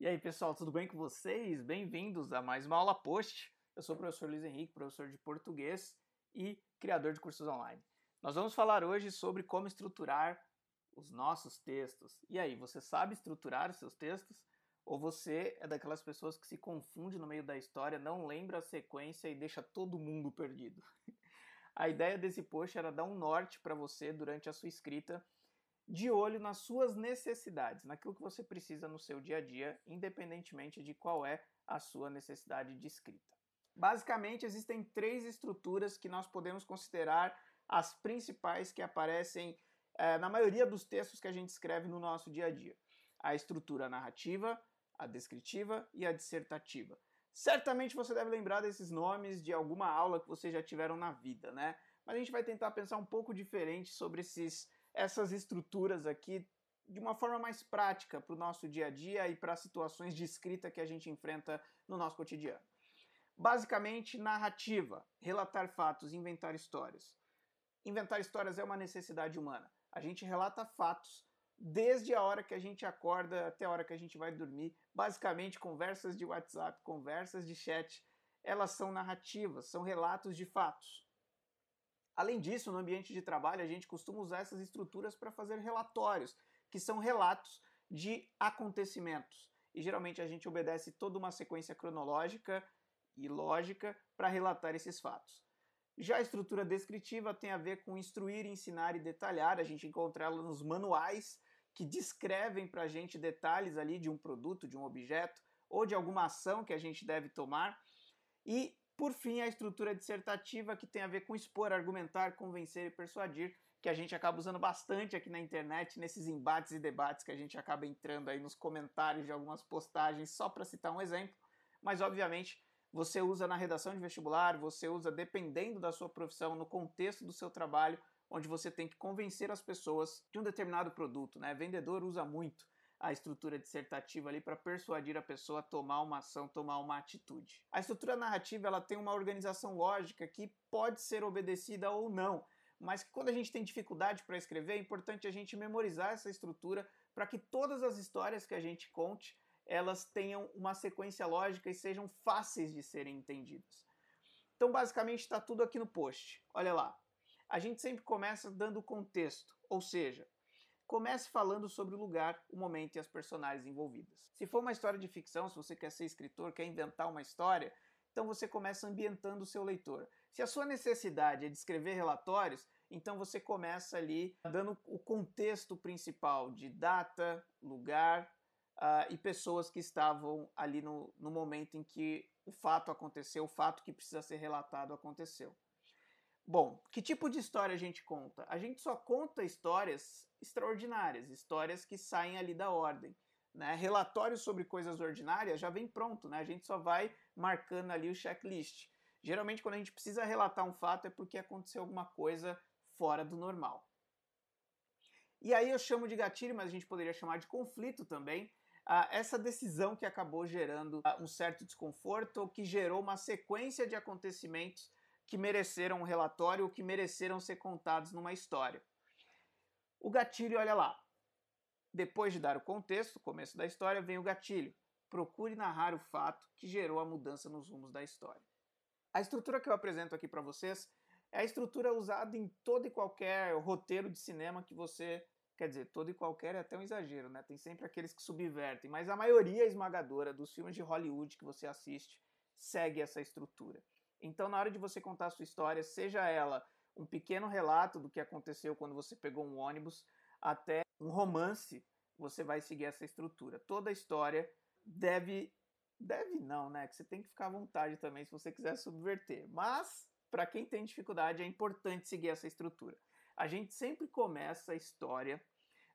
E aí pessoal, tudo bem com vocês? Bem-vindos a mais uma aula post. Eu sou o professor Luiz Henrique, professor de português e criador de cursos online. Nós vamos falar hoje sobre como estruturar os nossos textos. E aí, você sabe estruturar os seus textos? Ou você é daquelas pessoas que se confunde no meio da história, não lembra a sequência e deixa todo mundo perdido? A ideia desse post era dar um norte para você durante a sua escrita, de olho nas suas necessidades, naquilo que você precisa no seu dia a dia, independentemente de qual é a sua necessidade de escrita. Basicamente, existem três estruturas que nós podemos considerar as principais que aparecem na maioria dos textos que a gente escreve no nosso dia a dia. A estrutura narrativa, a descritiva e a dissertativa. Certamente você deve lembrar desses nomes de alguma aula que vocês já tiveram na vida, né? Mas a gente vai tentar pensar um pouco diferente sobre essas estruturas aqui de uma forma mais prática para o nosso dia a dia e para as situações de escrita que a gente enfrenta no nosso cotidiano. Basicamente, narrativa, relatar fatos, inventar histórias. Inventar histórias é uma necessidade humana. A gente relata fatos desde a hora que a gente acorda até a hora que a gente vai dormir. Basicamente, conversas de WhatsApp, conversas de chat, elas são narrativas, são relatos de fatos. Além disso, no ambiente de trabalho, a gente costuma usar essas estruturas para fazer relatórios, que são relatos de acontecimentos. E geralmente a gente obedece toda uma sequência cronológica e lógica para relatar esses fatos. Já a estrutura descritiva tem a ver com instruir, ensinar e detalhar. A gente encontra ela nos manuais que descrevem para a gente detalhes ali de um produto, de um objeto ou de alguma ação que a gente deve tomar. E por fim, a estrutura dissertativa, que tem a ver com expor, argumentar, convencer e persuadir, que a gente acaba usando bastante aqui na internet, nesses embates e debates que a gente acaba entrando aí nos comentários de algumas postagens, só para citar um exemplo. Mas, obviamente, você usa na redação de vestibular, você usa, dependendo da sua profissão, no contexto do seu trabalho, onde você tem que convencer as pessoas de um determinado produto, né? Vendedor usa muito a estrutura dissertativa ali para persuadir a pessoa a tomar uma ação, tomar uma atitude. A estrutura narrativa, ela tem uma organização lógica que pode ser obedecida ou não, mas que quando a gente tem dificuldade para escrever, é importante a gente memorizar essa estrutura para que todas as histórias que a gente conte, elas tenham uma sequência lógica e sejam fáceis de serem entendidas. Então, basicamente, está tudo aqui no post. Olha lá. A gente sempre começa dando contexto, ou seja, comece falando sobre o lugar, o momento e as personagens envolvidas. Se for uma história de ficção, se você quer ser escritor, quer inventar uma história, então você começa ambientando o seu leitor. Se a sua necessidade é de escrever relatórios, então você começa ali dando o contexto principal de data, lugar e pessoas que estavam ali no momento em que o fato aconteceu, o fato que precisa ser relatado aconteceu. Bom, que tipo de história a gente conta? A gente só conta histórias extraordinárias, histórias que saem ali da ordem, né? Relatórios sobre coisas ordinárias já vem pronto, né? A gente só vai marcando ali o checklist. Geralmente, quando a gente precisa relatar um fato, é porque aconteceu alguma coisa fora do normal. E aí eu chamo de gatilho, mas a gente poderia chamar de conflito também, essa decisão que acabou gerando um certo desconforto, ou que gerou uma sequência de acontecimentos que mereceram um relatório ou que mereceram ser contados numa história. O gatilho, olha lá. Depois de dar o contexto, começo da história, vem o gatilho. Procure narrar o fato que gerou a mudança nos rumos da história. A estrutura que eu apresento aqui para vocês é a estrutura usada em todo e qualquer roteiro de cinema que você... Quer dizer, todo e qualquer é até um exagero, né? Tem sempre aqueles que subvertem, mas a maioria esmagadora dos filmes de Hollywood que você assiste segue essa estrutura. Então, na hora de você contar a sua história, seja ela um pequeno relato do que aconteceu quando você pegou um ônibus, até um romance, você vai seguir essa estrutura. Toda história deve não, né? Que você tem que ficar à vontade também se você quiser subverter. Mas, para quem tem dificuldade, é importante seguir essa estrutura. A gente sempre começa a história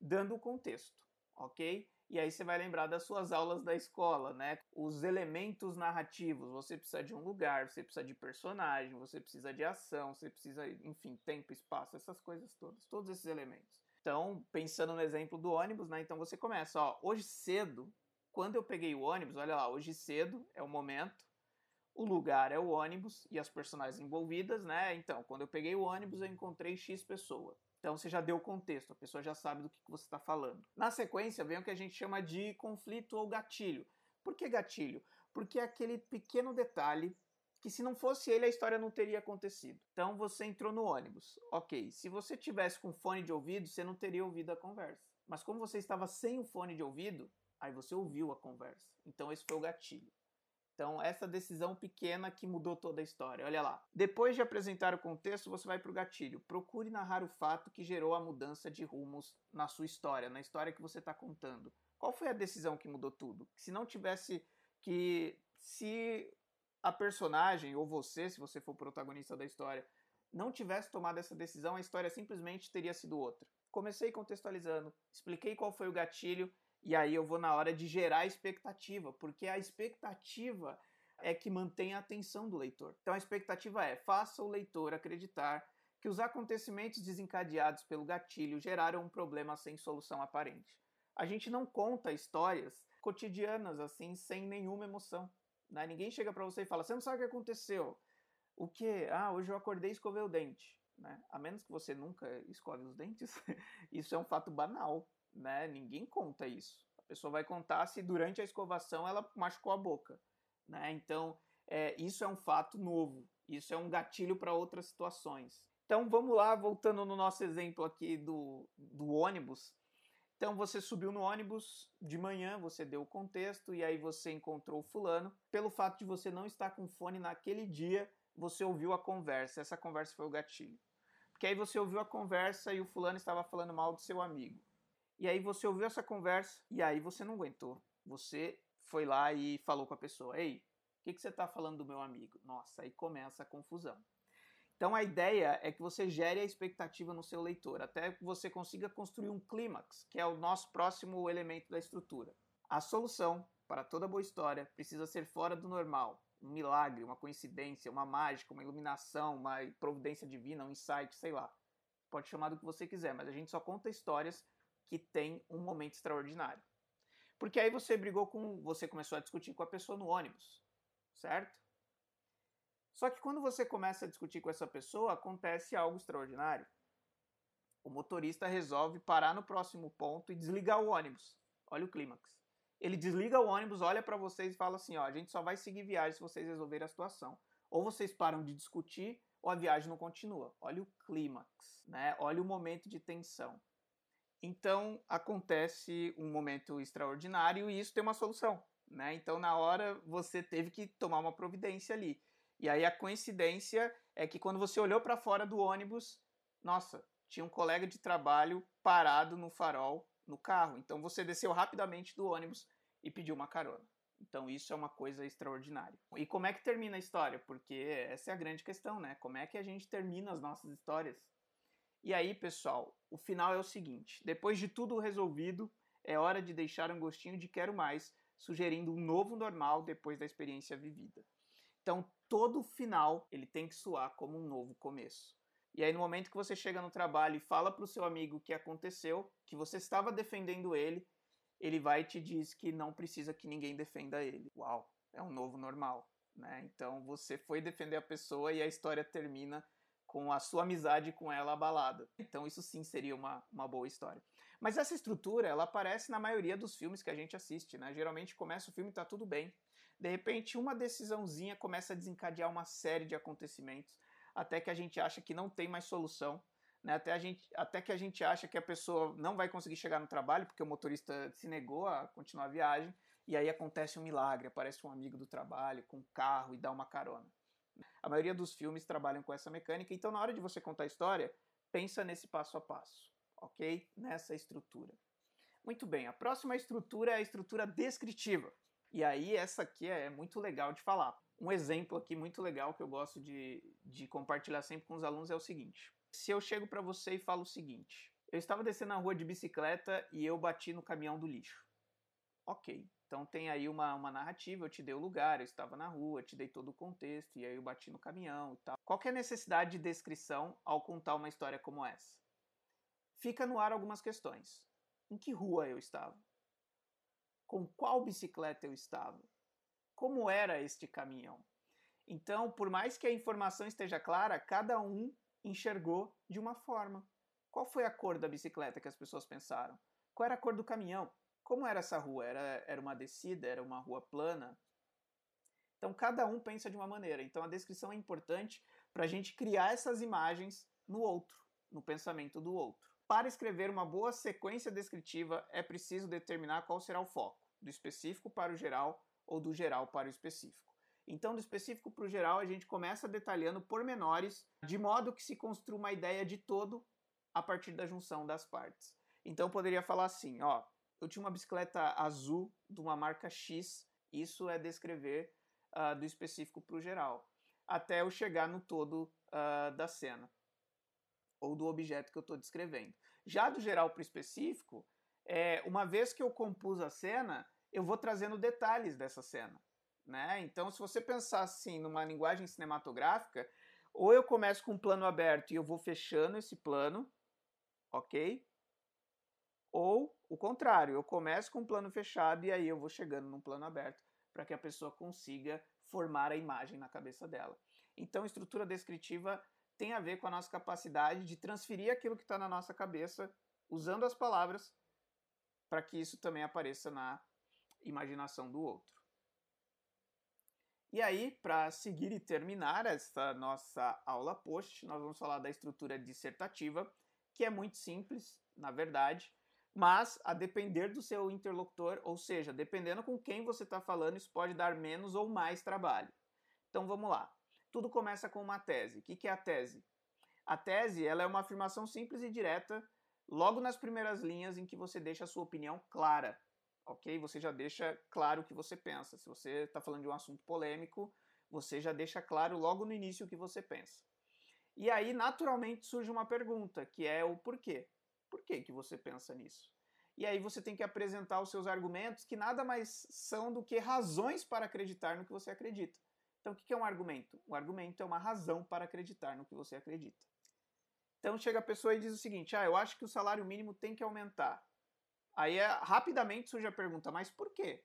dando o contexto, ok? E aí você vai lembrar das suas aulas da escola, né? Os elementos narrativos. Você precisa de um lugar, você precisa de personagem, você precisa de ação, você precisa, enfim, tempo, espaço, essas coisas todas. Todos esses elementos. Então, pensando no exemplo do ônibus, né? Então você começa, ó, hoje cedo, quando eu peguei o ônibus, olha lá, hoje cedo é o momento, o lugar é o ônibus e as personagens envolvidas, né? Então, quando eu peguei o ônibus, eu encontrei X pessoa. Então você já deu o contexto, a pessoa já sabe do que você está falando. Na sequência vem o que a gente chama de conflito ou gatilho. Por que gatilho? Porque é aquele pequeno detalhe que se não fosse ele a história não teria acontecido. Então você entrou no ônibus, ok, se você tivesse com fone de ouvido você não teria ouvido a conversa. Mas como você estava sem o fone de ouvido, aí você ouviu a conversa. Então esse foi o gatilho. Então essa decisão pequena que mudou toda a história, olha lá. Depois de apresentar o contexto, você vai para o gatilho. Procure narrar o fato que gerou a mudança de rumos na sua história, na história que você está contando. Qual foi a decisão que mudou tudo? Se não tivesse que... se a personagem, ou você, se você for o protagonista da história, não tivesse tomado essa decisão, a história simplesmente teria sido outra. Comecei contextualizando, expliquei qual foi o gatilho, e aí eu vou na hora de gerar expectativa, porque a expectativa é que mantém a atenção do leitor. Então a expectativa é, faça o leitor acreditar que os acontecimentos desencadeados pelo gatilho geraram um problema sem solução aparente. A gente não conta histórias cotidianas assim, sem nenhuma emoção. Né? Ninguém chega pra você e fala, você não sabe o que aconteceu. O quê? Ah, hoje eu acordei e escovei o dente. Né? A menos que você nunca escove os dentes, isso é um fato banal. Né? Ninguém conta isso. A pessoa vai contar se durante a escovação ela machucou a boca. Né? Então, isso é um fato novo. Isso é um gatilho para outras situações. Então, vamos lá, voltando no nosso exemplo aqui do ônibus. Então, você subiu no ônibus de manhã, você deu o contexto e aí você encontrou o fulano. Pelo fato de você não estar com fone naquele dia, você ouviu a conversa. Essa conversa foi o gatilho. Porque aí você ouviu a conversa e o fulano estava falando mal do seu amigo. E aí você ouviu essa conversa e aí você não aguentou. Você foi lá e falou com a pessoa. Ei, o que você está falando do meu amigo? Nossa, aí começa a confusão. Então a ideia é que você gere a expectativa no seu leitor, até que você consiga construir um clímax, que é o nosso próximo elemento da estrutura. A solução para toda boa história precisa ser fora do normal. Um milagre, uma coincidência, uma mágica, uma iluminação, uma providência divina, um insight, sei lá. Pode chamar do que você quiser, mas a gente só conta histórias que têm um momento extraordinário. Porque aí você começou a discutir com a pessoa no ônibus, certo? Só que quando você começa a discutir com essa pessoa, acontece algo extraordinário. O motorista resolve parar no próximo ponto e desligar o ônibus. Olha o clímax. Ele desliga o ônibus, olha pra vocês e fala assim, ó, a gente só vai seguir viagem se vocês resolverem a situação. Ou vocês param de discutir, ou a viagem não continua. Olha o clímax, né? Olha o momento de tensão. Então, acontece um momento extraordinário e isso tem uma solução, né? Então, na hora, você teve que tomar uma providência ali. E aí a coincidência é que quando você olhou para fora do ônibus, nossa, tinha um colega de trabalho parado no farol, no carro. Então você desceu rapidamente do ônibus e pediu uma carona. Então isso é uma coisa extraordinária. E como é que termina a história? Porque essa é a grande questão, né? Como é que a gente termina as nossas histórias? E aí, pessoal, o final é o seguinte. Depois de tudo resolvido, é hora de deixar um gostinho de quero mais, sugerindo um novo normal depois da experiência vivida. Então, todo final, ele tem que soar como um novo começo. E aí, no momento que você chega no trabalho e fala para o seu amigo o que aconteceu, que você estava defendendo ele, ele vai e te diz que não precisa que ninguém defenda ele. Uau, é um novo normal, né? Então, você foi defender a pessoa e a história termina com a sua amizade com ela abalada. Então, isso sim seria uma boa história. Mas essa estrutura, ela aparece na maioria dos filmes que a gente assiste, né? Geralmente, começa o filme e tá tudo bem. De repente, uma decisãozinha começa a desencadear uma série de acontecimentos, até que a gente acha que não tem mais solução, né? Até que a gente acha que a pessoa não vai conseguir chegar no trabalho, porque o motorista se negou a continuar a viagem, e aí acontece um milagre, aparece um amigo do trabalho com um carro e dá uma carona. A maioria dos filmes trabalham com essa mecânica, então na hora de você contar a história, pensa nesse passo a passo, ok? Nessa estrutura. Muito bem, a próxima estrutura é a estrutura descritiva. E aí essa aqui é muito legal de falar. Um exemplo aqui muito legal que eu gosto de compartilhar sempre com os alunos é o seguinte. Se eu chego para você e falo o seguinte. Eu estava descendo a rua de bicicleta e eu bati no caminhão do lixo. Ok, então tem aí uma narrativa, eu te dei o lugar, eu estava na rua, eu te dei todo o contexto e aí eu bati no caminhão e tal. Qual que é a necessidade de descrição ao contar uma história como essa? Fica no ar algumas questões. Em que rua eu estava? Com qual bicicleta eu estava? Como era este caminhão? Então, por mais que a informação esteja clara, cada um enxergou de uma forma. Qual foi a cor da bicicleta que as pessoas pensaram? Qual era a cor do caminhão? Como era essa rua? Era uma descida? Era uma rua plana? Então cada um pensa de uma maneira. Então a descrição é importante para a gente criar essas imagens no outro, no pensamento do outro. Para escrever uma boa sequência descritiva é preciso determinar qual será o foco, do específico para o geral ou do geral para o específico. Então do específico para o geral a gente começa detalhando pormenores de modo que se construa uma ideia de todo a partir da junção das partes. Então eu poderia falar assim, ó, eu tinha uma bicicleta azul de uma marca X, isso é descrever do específico para o geral, até eu chegar no todo da cena, ou do objeto que eu estou descrevendo. Já do geral para o específico, uma vez que eu compus a cena, eu vou trazendo detalhes dessa cena, né? Então se você pensar assim numa linguagem cinematográfica, ou eu começo com um plano aberto e eu vou fechando esse plano, ok? Ou o contrário, eu começo com um plano fechado e aí eu vou chegando num plano aberto para que a pessoa consiga formar a imagem na cabeça dela. Então, estrutura descritiva tem a ver com a nossa capacidade de transferir aquilo que está na nossa cabeça usando as palavras para que isso também apareça na imaginação do outro. E aí, para seguir e terminar esta nossa aula post, nós vamos falar da estrutura dissertativa, que é muito simples, na verdade, mas a depender do seu interlocutor, ou seja, dependendo com quem você está falando, isso pode dar menos ou mais trabalho. Então vamos lá. Tudo começa com uma tese. O que é a tese? A tese ela é uma afirmação simples e direta, logo nas primeiras linhas em que você deixa a sua opinião clara. Ok? Você já deixa claro o que você pensa. Se você está falando de um assunto polêmico, você já deixa claro logo no início o que você pensa. E aí, naturalmente, surge uma pergunta, que é o porquê. Por que que você pensa nisso? E aí você tem que apresentar os seus argumentos, que nada mais são do que razões para acreditar no que você acredita. Então, o que é um argumento? Um argumento é uma razão para acreditar no que você acredita. Então, chega a pessoa e diz o seguinte, eu acho que o salário mínimo tem que aumentar. Aí rapidamente surge a pergunta, mas por quê?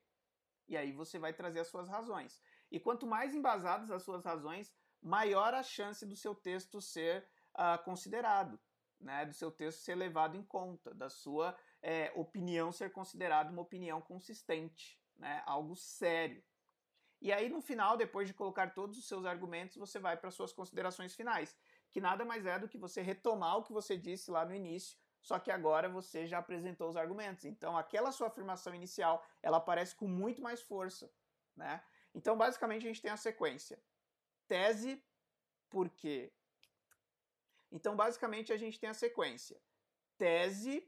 E aí você vai trazer as suas razões. E quanto mais embasadas as suas razões, maior a chance do seu texto ser considerado, né? Do seu texto ser levado em conta, da sua opinião ser considerada uma opinião consistente, né? Algo sério. E aí no final, depois de colocar todos os seus argumentos, você vai para as suas considerações finais, que nada mais é do que você retomar o que você disse lá no início, só que agora você já apresentou os argumentos. Então, aquela sua afirmação inicial, ela aparece com muito mais força, né? Então, basicamente, a gente tem a sequência. Tese, por quê? Então, basicamente, a gente tem a sequência. Tese,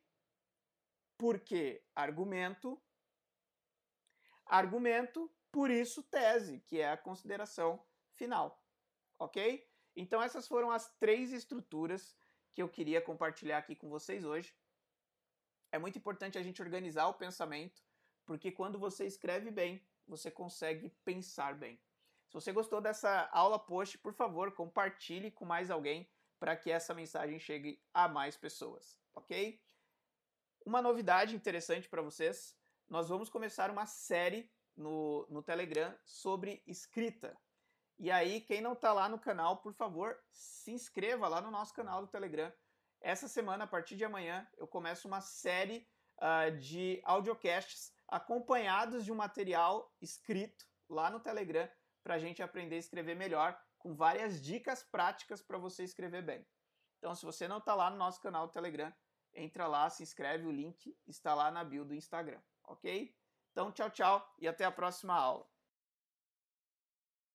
por quê? Argumento. Argumento, por isso, tese, que é a consideração final. Ok? Então, essas foram as três estruturas que eu queria compartilhar aqui com vocês hoje. É muito importante a gente organizar o pensamento, porque quando você escreve bem, você consegue pensar bem. Se você gostou dessa aula post, por favor, compartilhe com mais alguém para que essa mensagem chegue a mais pessoas, ok? Uma novidade interessante para vocês, nós vamos começar uma série no Telegram sobre escrita. E aí, quem não está lá no canal, por favor, se inscreva lá no nosso canal do Telegram. Essa semana, a partir de amanhã, eu começo uma série de audiocasts acompanhados de um material escrito lá no Telegram para a gente aprender a escrever melhor, com várias dicas práticas para você escrever bem. Então, se você não está lá no nosso canal do Telegram, entra lá, se inscreve, o link está lá na bio do Instagram, ok? Então, tchau, tchau e até a próxima aula.